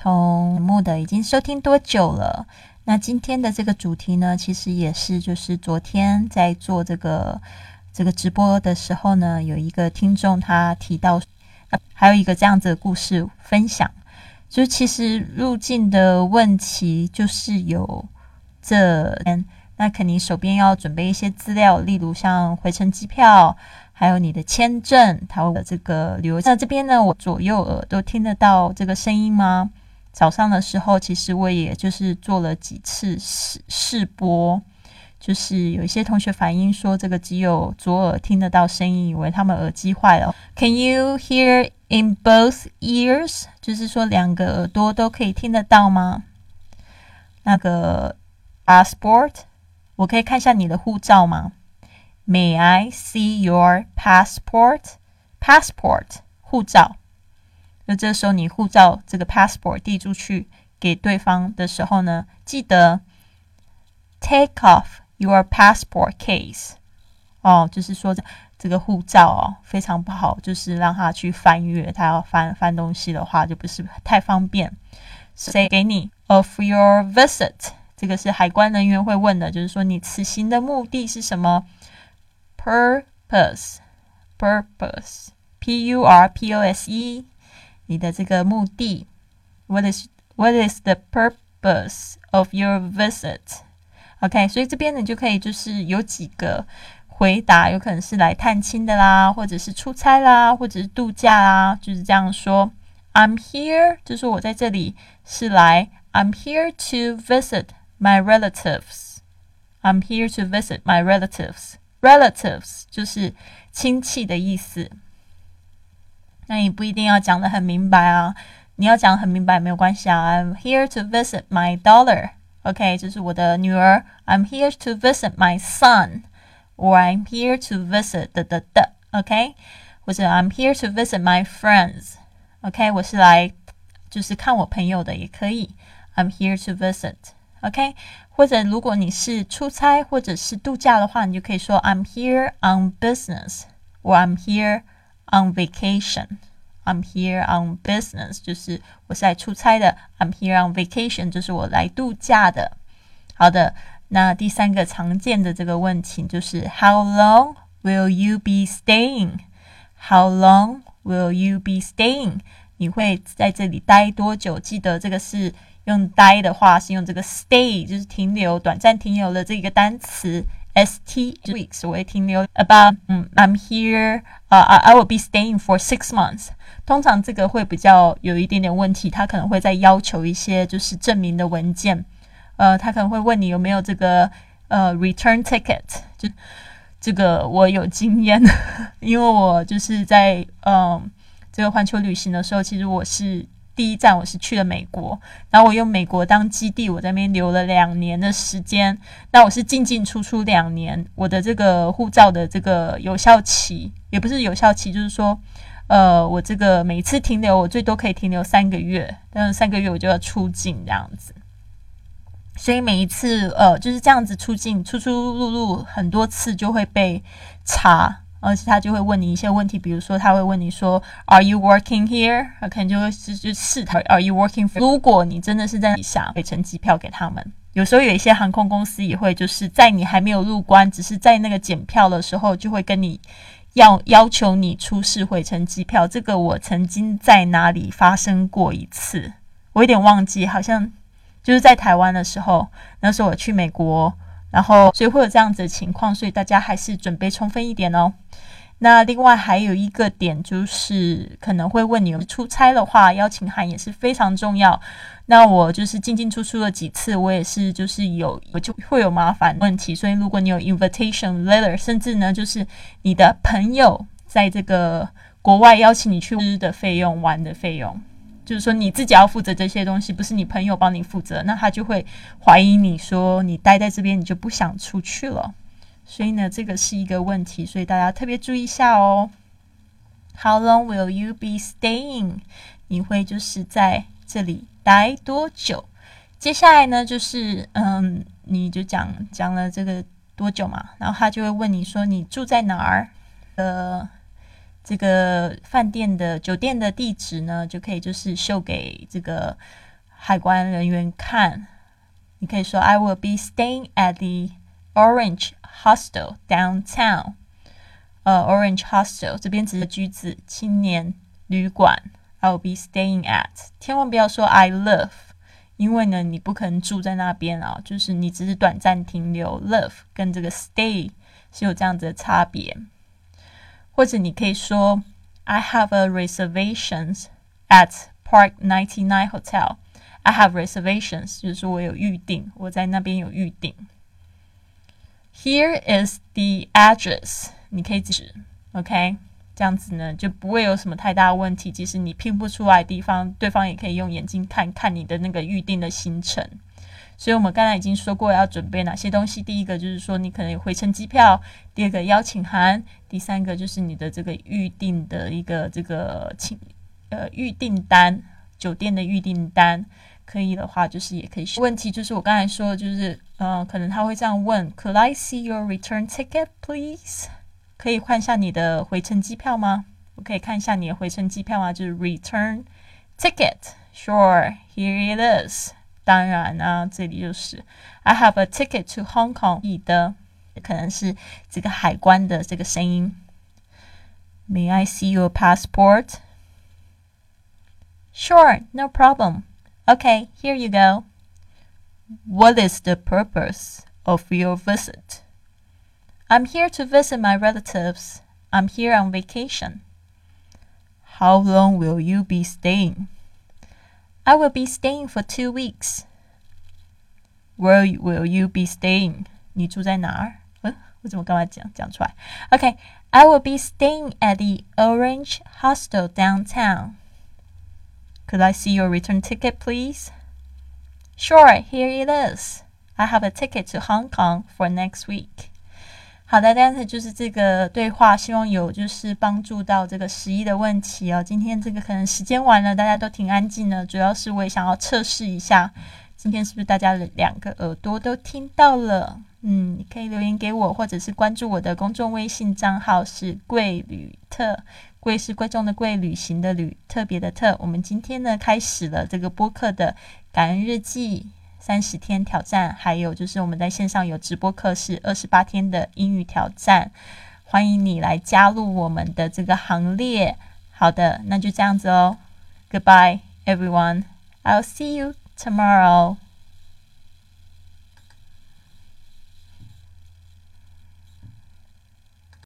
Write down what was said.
从节目的已经收听多久了。那今天的这个主题呢，其实也是就是昨天在做这个直播的时候呢，有一个听众他提到还有一个这样子的故事分享，就其实入境的问题就是有那肯定手边要准备一些资料，例如像回程机票，还有你的签证，还有这个旅游。那这边呢，我左右耳都听得到这个声音吗？早上的时候，其实我也就是做了几次试播，就是有一些同学反映说，这个只有左耳听得到声音，以为他们耳机坏了。Can you hear in both ears？ 就是说两个耳朵都可以听得到吗？那个 passport， 我可以看一下你的护照吗？ May I see your passport？ Passport 护照。那这时候你护照这个 passport 递出去给对方的时候呢，记得 take off your passport case。 就是说这个护照非常不好，就是让他去翻阅，他要翻东西的话就不是太方便。谁给你 of your visit， 这个是海关人员会问的，就是说你此行的目的是什么。 Purpose P-U-R-P-O-S-E， 你的这个目的。 What is the purpose of your visit？ OK， 所以这边你就可以就是有几个回答，有可能是来探亲的啦，或者是出差啦，或者是度假啦，就是这样说。I'm here， 就是我在这里是来 I'm here to visit my relatives。 I'm here to visit my relatives。 Relatives 就是亲戚的意思。那你不一定要讲得很明白啊，你要讲很明白没有关系啊。I'm here to visit my daughter。 OK， 就是我的女儿。 I'm here to visit my son， or I'm here to visit OK， 或者 I'm here to visit my friends。OK， 我是来就是看我朋友的也可以。I'm here to visit。 OK， 或者如果你是出差或者是度假的话，你就可以说 I'm here on business， or I'm here on vacation。 I'm here on business 就是我是来出差的， I'm here on vacation 就是我来度假的。好的，那第三个常见的这个问题就是 How long will you be staying？ How long will you be staying？ 你会在这里待多久？记得这个是用待的话是用这个 stay， 就是停留，短暂停留的这个单词 ST weeks， 我会停留 about I'm here I will be staying for 6 months。 通常这个会比较有一点点问题，他可能会再要求一些就是证明的文件，他可能会问你有没有这个return ticket， 就这个我有经验，因为我就是在这个环球旅行的时候，其实我是第一站我是去了美国，然后我用美国当基地，我在那边留了2年的时间。那我是进出2年，我的这个护照的这个有效期也不是有效期，就是说我这个每次停留我最多可以停留3个月，但是3个月我就要出境这样子。所以每一次就是这样子出境出入很多次就会被查，而且他就会问你一些问题，比如说他会问你说 Are you working here？ 可能就会试探 Are you working here？ 如果你真的是在底下回程机票给他们，有时候有一些航空公司也会就是在你还没有入关，只是在那个检票的时候就会跟你要求你出示回程机票。这个我曾经在哪里发生过一次，我有点忘记，好像就是在台湾的时候，那时候我去美国，然后所以会有这样子的情况，所以大家还是准备充分一点哦。那另外还有一个点就是可能会问你出差的话，邀请函也是非常重要。那我就是进出了几次，我也是就是我就会有麻烦问题，所以如果你有 invitation letter， 甚至呢就是你的朋友在这个国外邀请你去吃的费用、玩的费用，就是说你自己要负责这些东西，不是你朋友帮你负责，那他就会怀疑你说你待在这边你就不想出去了。所以呢这个是一个问题，所以大家特别注意一下哦。 How long will you be staying？ 你会就是在这里待多久。接下来呢就是你就讲了这个多久嘛，然后他就会问你说你住在哪儿，这个饭店的酒店的地址呢，就可以就是秀给这个海关人员看，你可以说 I will be staying at the Orange Hostel Downtown。Orange Hostel 这边指的居子青年旅馆。I will be staying at， 千万不要说 I love， 因为呢你不可能住在那边啊，就是你只是短暂停留。 Love 跟这个 stay 是有这样子的差别。或者你可以说 I have a reservations at Park 99 Hotel。 I have reservations 就是说我有预定，我在那边有预定。 Here is the address， 你可以指 OK，这样子呢就不会有什么太大问题，即使你拼不出来的地方，对方也可以用眼睛看看你的那个预定的行程。所以我们刚才已经说过要准备哪些东西，第一个就是说你可能有回程机票，第二个邀请函，第三个就是你的这个预定的一个这个预订单，酒店的预订单。可以的话就是也可以问题，就是我刚才说的就是可能他会这样问 Could I see your return ticket please？可以看一下你的回程机票吗？我可以看一下你的回程机票吗？就是 return ticket。 Sure, here it is。 当然啊，这里就是 I have a ticket to Hong Kong。 你的可能是这个海关的这个声音。 May I see your passport? Sure, no problem. Okay, here you go. What is the purpose of your visit?I'm here to visit my relatives. I'm here on vacation. How long will you be staying? I will be staying for 2 weeks. Where will you be staying? 你住在哪儿？我怎么刚才讲出来 ？Okay, I will be staying at the Orange Hostel downtown. Could I see your return ticket, please? Sure, here it is. I have a ticket to Hong Kong for next week.好的，但是就是这个对话，希望有就是帮助到这个11的问题哦。今天这个可能时间完了，大家都挺安静的，主要是我也想要测试一下，今天是不是大家两个耳朵都听到了？你可以留言给我，或者是关注我的公众微信账号是贵旅特，贵是贵重的贵，旅行的旅，特别的特。我们今天呢开始了这个播客的感恩日记。30天挑战，还有就是我们在线上有直播课是28天的英语挑战，欢迎你来加入我们的这个行列。好的，那就这样子哦。Goodbye, everyone. I'll see you tomorrow.